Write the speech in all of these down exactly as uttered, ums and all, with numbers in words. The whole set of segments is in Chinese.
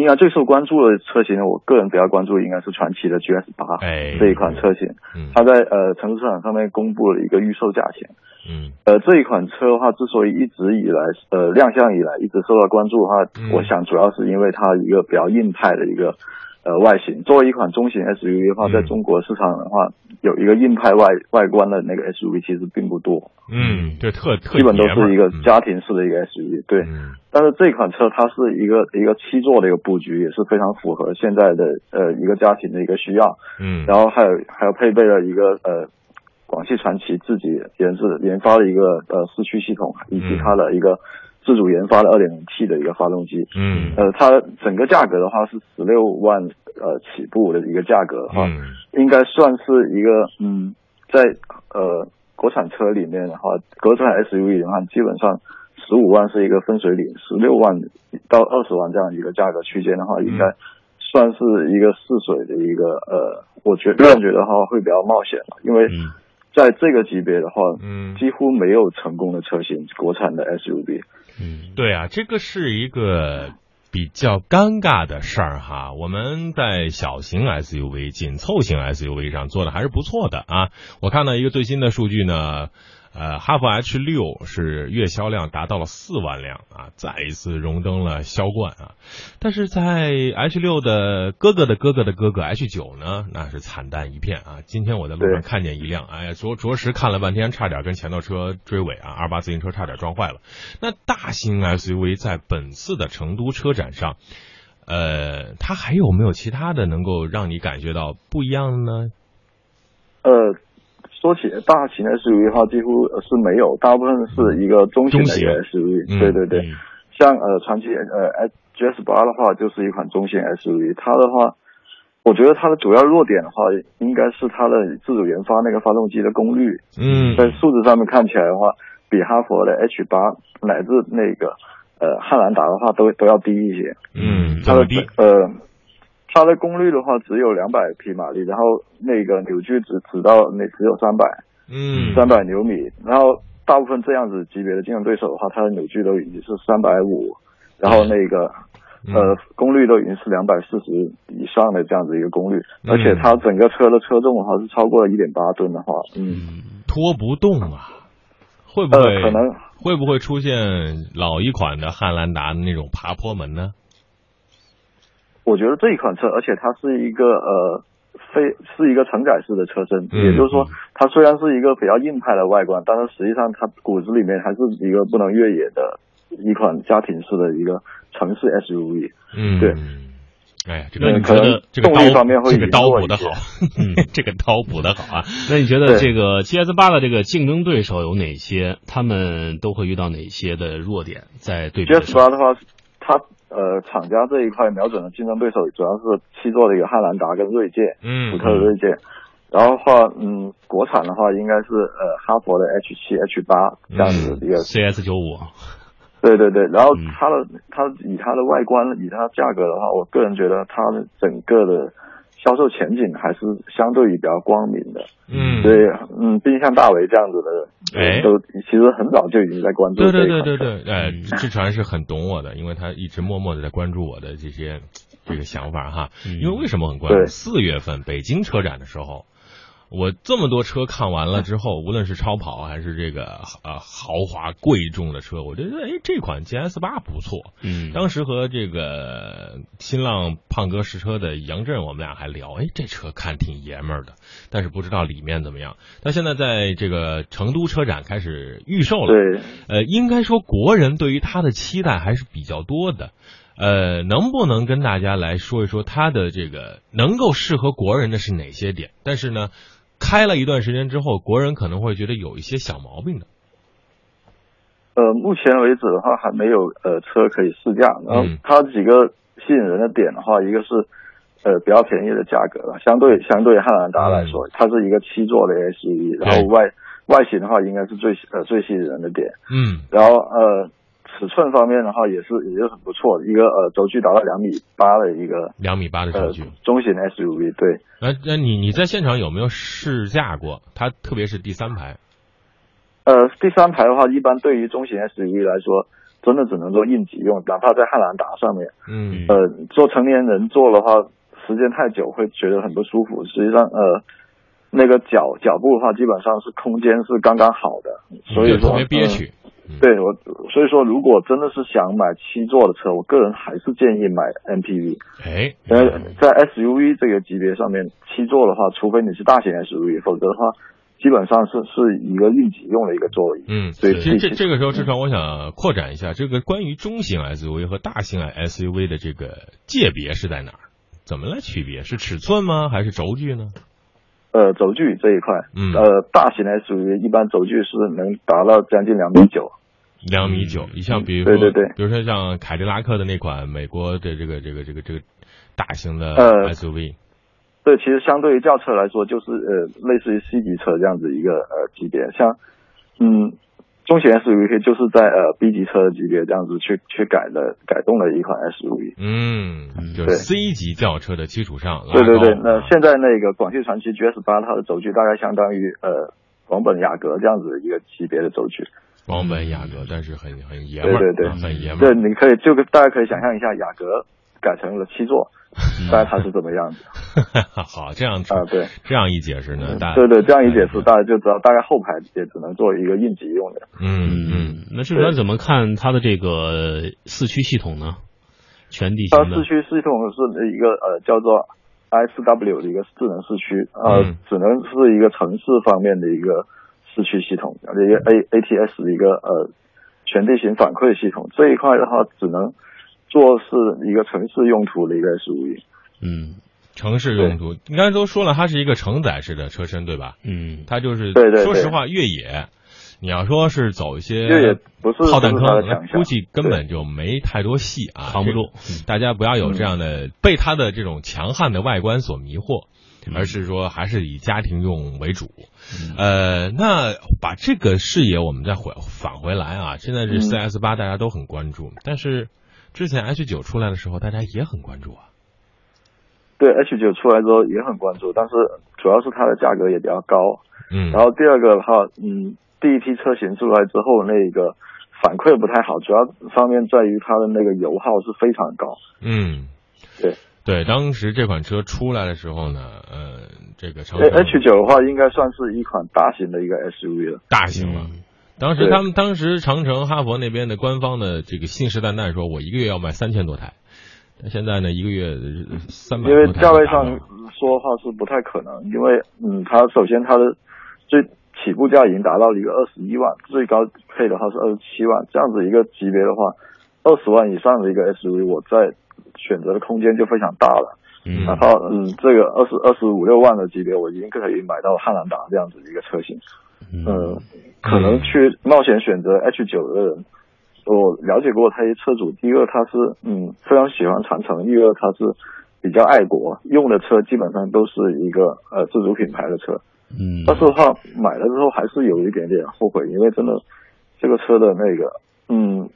应该最受关注的车型，我个人比较关注应该是传祺的 G S 八、哎、这一款车型、嗯、它在呃成都市场上面公布了一个预售价钱。嗯，呃，这一款车的话，之所以一直以来呃亮相以来一直受到关注的话、嗯、我想主要是因为它一个比较硬派的一个呃外形。作为一款中型 S U V 的话、嗯、在中国市场的话，有一个硬派外外观的那个 S U V 其实并不多。嗯，对，特特基本都是一个家庭式的一个 S U V、嗯、对。但是这款车它是一个一个七座的一个布局，也是非常符合现在的呃一个家庭的一个需要。嗯，然后还有还有配备了一个呃广汽传祺自己研制研发的一个呃四驱系统，以及它的一个自主研发的 二点零 T 的一个发动机。嗯，呃，它整个价格的话是十六万呃起步的一个价格的话，嗯、应该算是一个嗯，在呃国产车里面的话，国产 S U V 的话，基本上十五万是一个分水岭， 十六万到二十万这样一个价格区间的话，应该算是一个试水的一个呃，我觉个人觉得的话会比较冒险嘛，因为。嗯，在这个级别的话，嗯，几乎没有成功的车型，国产的 S U V。 嗯，对啊，这个是一个比较尴尬的事儿哈。我们在小型 S U V、 紧凑型 S U V 上做的还是不错的啊。我看到一个最新的数据呢，呃，哈弗 H 六 是月销量达到了四万辆啊，再一次荣登了销冠啊。但是在 H 六 的哥哥的哥哥的哥哥 H 九 呢，那是惨淡一片啊。今天我在路上看见一辆，哎呀，着着实看了半天，差点跟前头车追尾啊， 二八 自行车差点撞坏了。那大型 S U V 在本次的成都车展上，呃，它还有没有其他的能够让你感觉到不一样的呢？呃。说起大型 S U V 的话，几乎是没有，大部分是一个中型的一个 S U V、嗯、对对对、嗯、像呃传祺呃 G S 八 的话就是一款中型 S U V。 它的话我觉得它的主要弱点的话应该是它的自主研发那个发动机的功率。嗯，在数字上面看起来的话，比哈佛的 H 八 乃至那个呃汉兰达的话都都要低一些。嗯，它的呃它的功率的话只有两百匹马力，然后那个扭矩只只到那只有三百，嗯，三百牛米。然后大部分这样子级别的竞争对手的话，它的扭矩都已经是三百五，然后那个、嗯、呃功率都已经是两百四十以上的这样子一个功率，而且它整个车的车重的话是超过了 一点八吨的话，嗯，拖不动啊。会不会、呃、可能会不会出现老一款的汉兰达的那种爬坡门呢？我觉得这一款车，而且它是一个呃非是一个承载式的车身，也就是说它虽然是一个比较硬派的外观，但是实际上它骨子里面还是一个不能越野的一款家庭式的一个城市 S U V。 嗯，对，哎，这个你觉得这个刀这个刀补的好，嗯，这个刀补的好啊。那你觉得这个 G S 八 的这个竞争对手有哪些？他们都会遇到哪些的弱点？在对比 G S 八 的话，它呃，厂家这一块瞄准的竞争对手主要是七座的一个汉兰达跟锐界，嗯，福特锐界。然后的话，嗯，国产的话应该是呃哈佛的 H 七、H 八 这样子的一个、嗯、C S 九十五。对对对，然后它的它以它的外观，以它价格的话，我个人觉得它的整个的销售前景还是相对于比较光明的。嗯，所以嗯，毕竟像大为这样子的。哎，都其实很早就已经在关注。对对对对对，哎，志传是很懂我的，因为他一直默默的在关注我的这些这个想法哈。因为为什么很关注？四月份北京车展的时候，我这么多车看完了之后，无论是超跑还是这个呃豪华贵重的车，我觉得哎这款 G S 八 不错。嗯，当时和这个新浪胖哥试车的杨震，我们俩还聊，哎这车看挺爷们儿的，但是不知道里面怎么样。但现在在这个成都车展开始预售了。对，呃，应该说国人对于它的期待还是比较多的。呃，能不能跟大家来说一说它的这个能够适合国人的是哪些点？但是呢，开了一段时间之后，国人可能会觉得有一些小毛病的。呃，目前为止的话，还没有呃车可以试驾。然后它几个吸引人的点的话，一个是呃比较便宜的价格了，相对相对汉兰达来说，它是一个七座的 S U V， 然后外外形的话，应该是最呃最吸引人的点。嗯，然后呃。尺寸方面的话也是也是很不错的，一个呃轴距达到两米八的一个两米八的轴距、呃、中型 S U V。 对，那那、啊、你你在现场有没有试驾过它？特别是第三排，呃第三排的话一般对于中型 S U V 来说真的只能做应急用，哪怕在汉兰达上面，嗯，呃，做成年人做的话，时间太久会觉得很不舒服。实际上，呃，那个脚脚步的话，基本上是空间是刚刚好的，所以说特别憋屈。嗯、对我，所以说如果真的是想买七座的车，我个人还是建议买 M P V。哎，因为在 S U V 这个级别上面，七座的话，除非你是大型 S U V， 否则的话。基本上是是一个应急用的一个座位。嗯，对，其实这这个时候至少我想扩展一下，这个关于中型 S U V 和大型 S U V 的这个界别是在哪儿？怎么来区别？是尺寸吗？还是轴距呢？呃，轴距这一块，嗯，呃，大型 S U V 一般轴距是能达到将近两米九。两米九，你像比如说，对对对，比如说像凯迪拉克的那款美国的这个这个这个这个大型的 S U V。呃对，其实相对于轿车来说，就是呃，类似于 C 级车这样子一个呃级别，像嗯，中型 S U V 就是在呃 B 级车级别这样子去去改的改动的一款 S U V。嗯，对 C 级轿车的基础上，对对对。那现在那个广汽传祺 G S 八，它的轴距大概相当于呃广本雅阁这样子一个级别的轴距。广本雅阁，但是很很爷们儿，对对对，很爷们儿。对，你可以就大家可以想象一下，雅阁改成了七座。大概它是怎么样子？好，这样啊，对，这样一解释呢，大对对，这样一解释，大家就知道，大概后排也只能做一个应急用的。嗯嗯，那志远怎么看它的这个四驱系统呢？全地形的。它四驱系统是一个呃叫做 I S W 的一个智能四驱，呃，嗯、只能是一个城市方面的一个四驱系统，一个 A A T S 的一个呃全地形反馈系统，这一块的话只能。做是一个城市用途的一个 S U V， 嗯，城市用途，你刚才都说了，它是一个承载式的车身，对吧？嗯，它就是，对对，说实话，越野，你要说是走一些越野不是炮弹坑，估计根本就没太多戏啊，扛不住。大家不要有这样的、嗯、被它的这种强悍的外观所迷惑，而是说还是以家庭用为主。嗯、呃，那把这个视野我们再回返回来啊，现在是 C S 八，大家都很关注，但是。之前 H 九 出来的时候，大家也很关注啊。对 H 九 出来之后也很关注，但是主要是它的价格也比较高。嗯。然后第二个的话，嗯，第一批车型出来之后，那个反馈不太好，主要方面在于它的那个油耗是非常高。嗯，对对，当时这款车出来的时候呢，呃，这个 H 九 的话，应该算是一款大型的一个 S U V 了。大型了。嗯当时他们当时长城哈佛那边的官方的这个信誓旦旦说，我一个月要卖三千多台，但现在呢一个月三百多台。因为价位上说的话是不太可能，因为嗯，它首先它的最起步价已经达到了一个二十一万，最高配的话是二十七万，这样子一个级别的话，二十万以上的一个 S U V， 我在选择的空间就非常大了。嗯，然后嗯，这个二十二十五六万的级别，我已经可以买到汉兰达这样子的一个车型。嗯。呃可能去冒险选择 H 九 的人，我了解过他一车主，第一个他是嗯非常喜欢长城，第二个他是比较爱国，用的车基本上都是一个呃自主品牌的车，嗯，但是的话买了之后还是有一点点后悔，因为真的这个车的那个嗯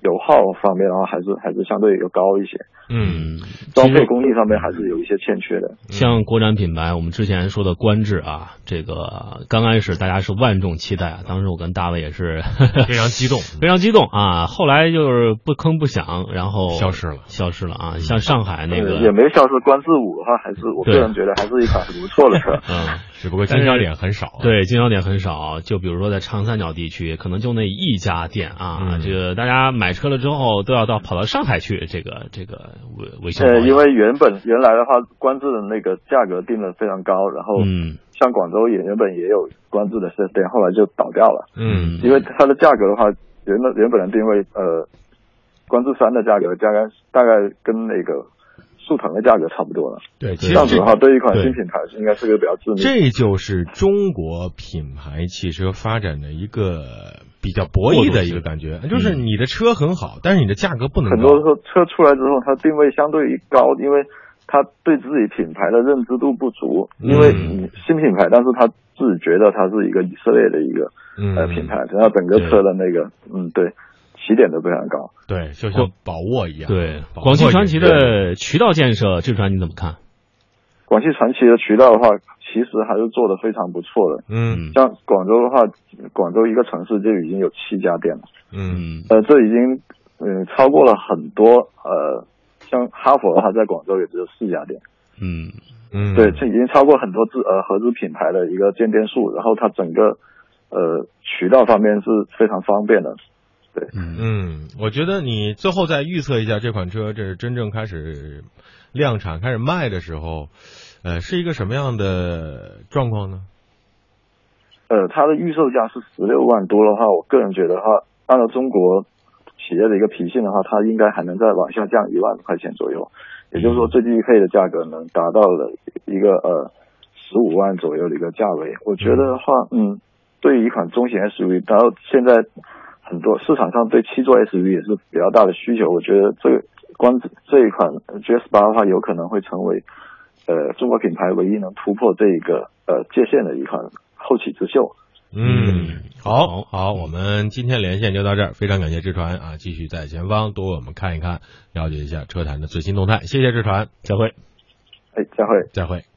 油耗方面的话还是还是相对要高一些，嗯，装配工艺上面还是有一些欠缺的。像国产品牌，我们之前说的观致啊，这个刚开始大家是万众期待，当时我跟大卫也是呵呵非常激动，非常激动啊。后来就是不吭不响，然后消失了，消失了啊。像上海那个也没消失，观致五的话还是我个人觉得还是一款很不错的车，嗯，只不过经销点很少，对，经销点很少。就比如说在长三角地区，可能就那一家店啊，这个、嗯、大家买。买车了之后都要到跑到上海去，这个这个维维修。呃，因为原本原来的话，观致的那个价格定的非常高，然后嗯，像广州也原本也有观致的四 S店，后来就倒掉了。嗯，因为它的价格的话，原本原本的定位，呃，观致三的价格大概大概跟那个。速腾的价格差不多了，对，这样子的话，对一款新品牌应该是个比较致命。这就是中国品牌汽车发展的一个比较博弈的一个感觉，就是你的车很好，但是你的价格不能高。很多时候车出来之后，它定位相对于高，因为它对自己品牌的认知度不足，因为新品牌，但是它自己觉得它是一个以色列的一个、嗯、呃品牌，然后整个车的那个，嗯，对。起点都非常高，对，就像宝沃一样。对，广汽传祺的渠道建设，这船你怎么看？广汽传祺的渠道的话其实还是做得非常不错的。嗯，像广州的话，广州一个城市就已经有七家店了。嗯，呃，这已经呃超过了很多呃，像哈佛的话，在广州也只有四家店。嗯嗯，对，这已经超过很多自呃合资品牌的一个建店数，然后它整个呃渠道方面是非常方便的。对，嗯，我觉得你最后再预测一下这款车，这是真正开始量产、开始卖的时候。呃，是一个什么样的状况呢？呃，它的预售价是十六万多的话，我个人觉得话，按照中国企业的一个脾性的话，它应该还能再往下降一万块钱左右。也就是说，最低配的价格能达到了一个呃十五万左右的一个价位。我觉得的话，嗯，嗯对于一款中型 S U V， 然后现在很多市场上对七座 S U V 也是比较大的需求。我觉得这个光这一款 G S 八 的话，有可能会成为。呃，中国品牌唯一能突破这个呃界限的一款后起之秀。嗯，好好，我们今天连线就到这儿，非常感谢志传啊，继续在前方多为我们看一看，了解一下车坛的最新动态。谢谢志传，再会。哎，再会，再会。